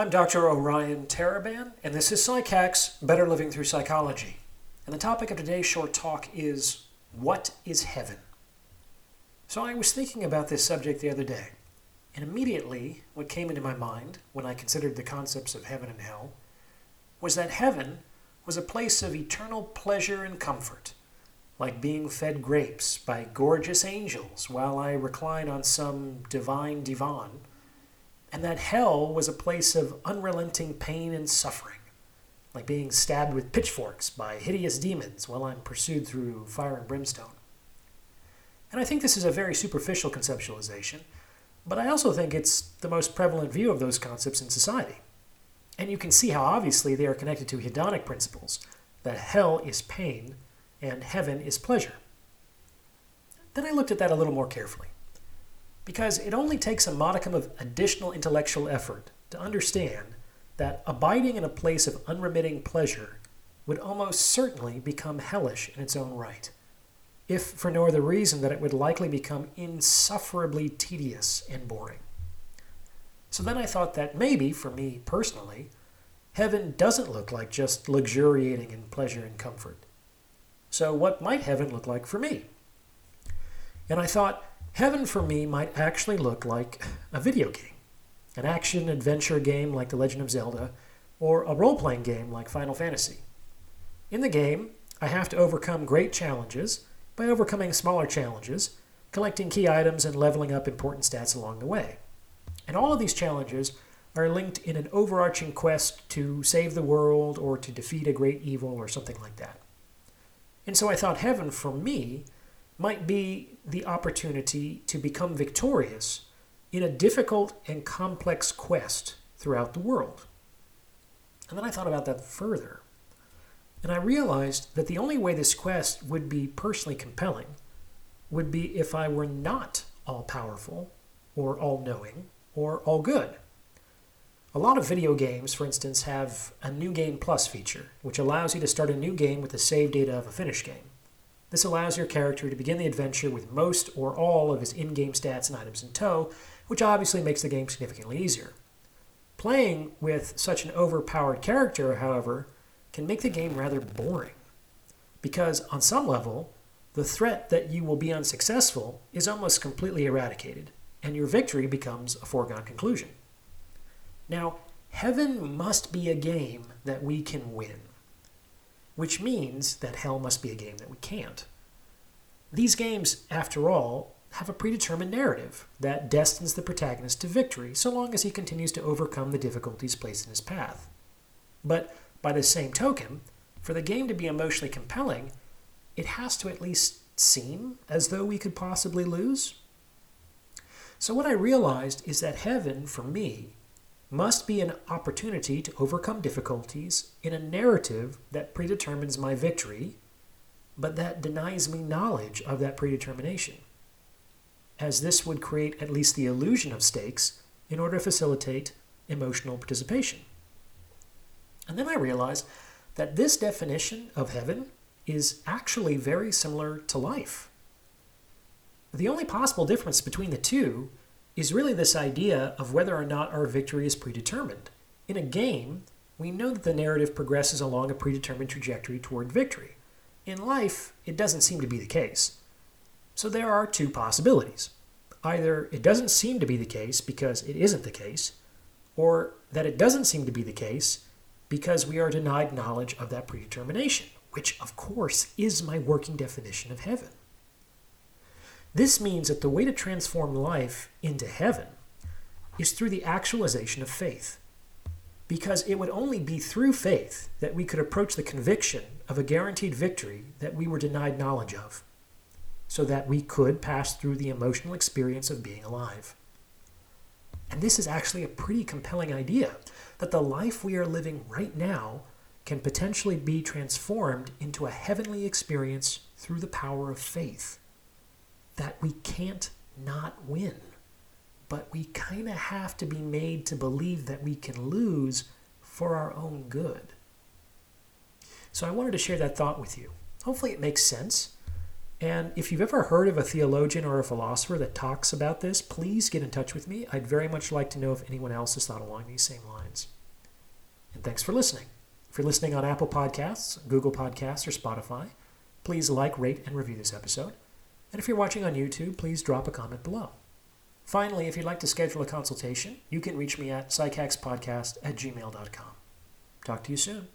I'm Dr. Orion Taraban, and this is PsychX Better Living Through Psychology. And the topic of today's short talk is, what is heaven? So I was thinking about this subject the other day, and immediately what came into my mind when I considered the concepts of heaven and hell was that heaven was a place of eternal pleasure and comfort, like being fed grapes by gorgeous angels while I recline on some divine divan, and that hell was a place of unrelenting pain and suffering, like being stabbed with pitchforks by hideous demons while I'm pursued through fire and brimstone. And I think this is a very superficial conceptualization, but I also think it's the most prevalent view of those concepts in society. And you can see how obviously they are connected to hedonic principles, that hell is pain and heaven is pleasure. Then I looked at that a little more carefully, because it only takes a modicum of additional intellectual effort to understand that abiding in a place of unremitting pleasure would almost certainly become hellish in its own right, if for no other reason that it would likely become insufferably tedious and boring. So then I thought that maybe, for me personally, heaven doesn't look like just luxuriating in pleasure and comfort. So what might heaven look like for me? And I thought, heaven for me might actually look like a video game, an action-adventure game like The Legend of Zelda, or a role-playing game like Final Fantasy. In the game, I have to overcome great challenges by overcoming smaller challenges, collecting key items, and leveling up important stats along the way. And all of these challenges are linked in an overarching quest to save the world or to defeat a great evil or something like that. And so I thought heaven, for me, might be the opportunity to become victorious in a difficult and complex quest throughout the world. And then I thought about that further, and I realized that the only way this quest would be personally compelling would be if I were not all-powerful or all-knowing or all-good. A lot of video games, for instance, have a New Game Plus feature, which allows you to start a new game with the save data of a finished game. This allows your character to begin the adventure with most or all of his in-game stats and items in tow, which obviously makes the game significantly easier. Playing with such an overpowered character, however, can make the game rather boring, because on some level, the threat that you will be unsuccessful is almost completely eradicated, and your victory becomes a foregone conclusion. Now, heaven must be a game that we can win, which means that hell must be a game that we can't. These games, after all, have a predetermined narrative that destines the protagonist to victory so long as he continues to overcome the difficulties placed in his path. But by the same token, for the game to be emotionally compelling, it has to at least seem as though we could possibly lose. So what I realized is that heaven, for me, must be an opportunity to overcome difficulties in a narrative that predetermines my victory, but that denies me knowledge of that predetermination, as this would create at least the illusion of stakes in order to facilitate emotional participation. And then I realized that this definition of heaven is actually very similar to life. The only possible difference between the two is really this idea of whether or not our victory is predetermined. In a game, we know that the narrative progresses along a predetermined trajectory toward victory. In life, it doesn't seem to be the case. So there are two possibilities. Either it doesn't seem to be the case because it isn't the case, or that it doesn't seem to be the case because we are denied knowledge of that predetermination, which, of course, is my working definition of heaven. This means that the way to transform life into heaven is through the actualization of faith, because it would only be through faith that we could approach the conviction of a guaranteed victory that we were denied knowledge of, so that we could pass through the emotional experience of being alive. And this is actually a pretty compelling idea, that the life we are living right now can potentially be transformed into a heavenly experience through the power of faith. That we can't not win, but we kind of have to be made to believe that we can lose for our own good. So I wanted to share that thought with you. Hopefully it makes sense, And if you've ever heard of a theologian or a philosopher that talks about this, please get in touch with me. I'd very much like to know if anyone else has thought along these same lines. And thanks for listening. If you're listening on Apple Podcasts, Google Podcasts, or Spotify, please like, rate, and review this episode. And if you're watching on YouTube, please drop a comment below. Finally, if you'd like to schedule a consultation, you can reach me at psychhackspodcast@gmail.com. Talk to you soon.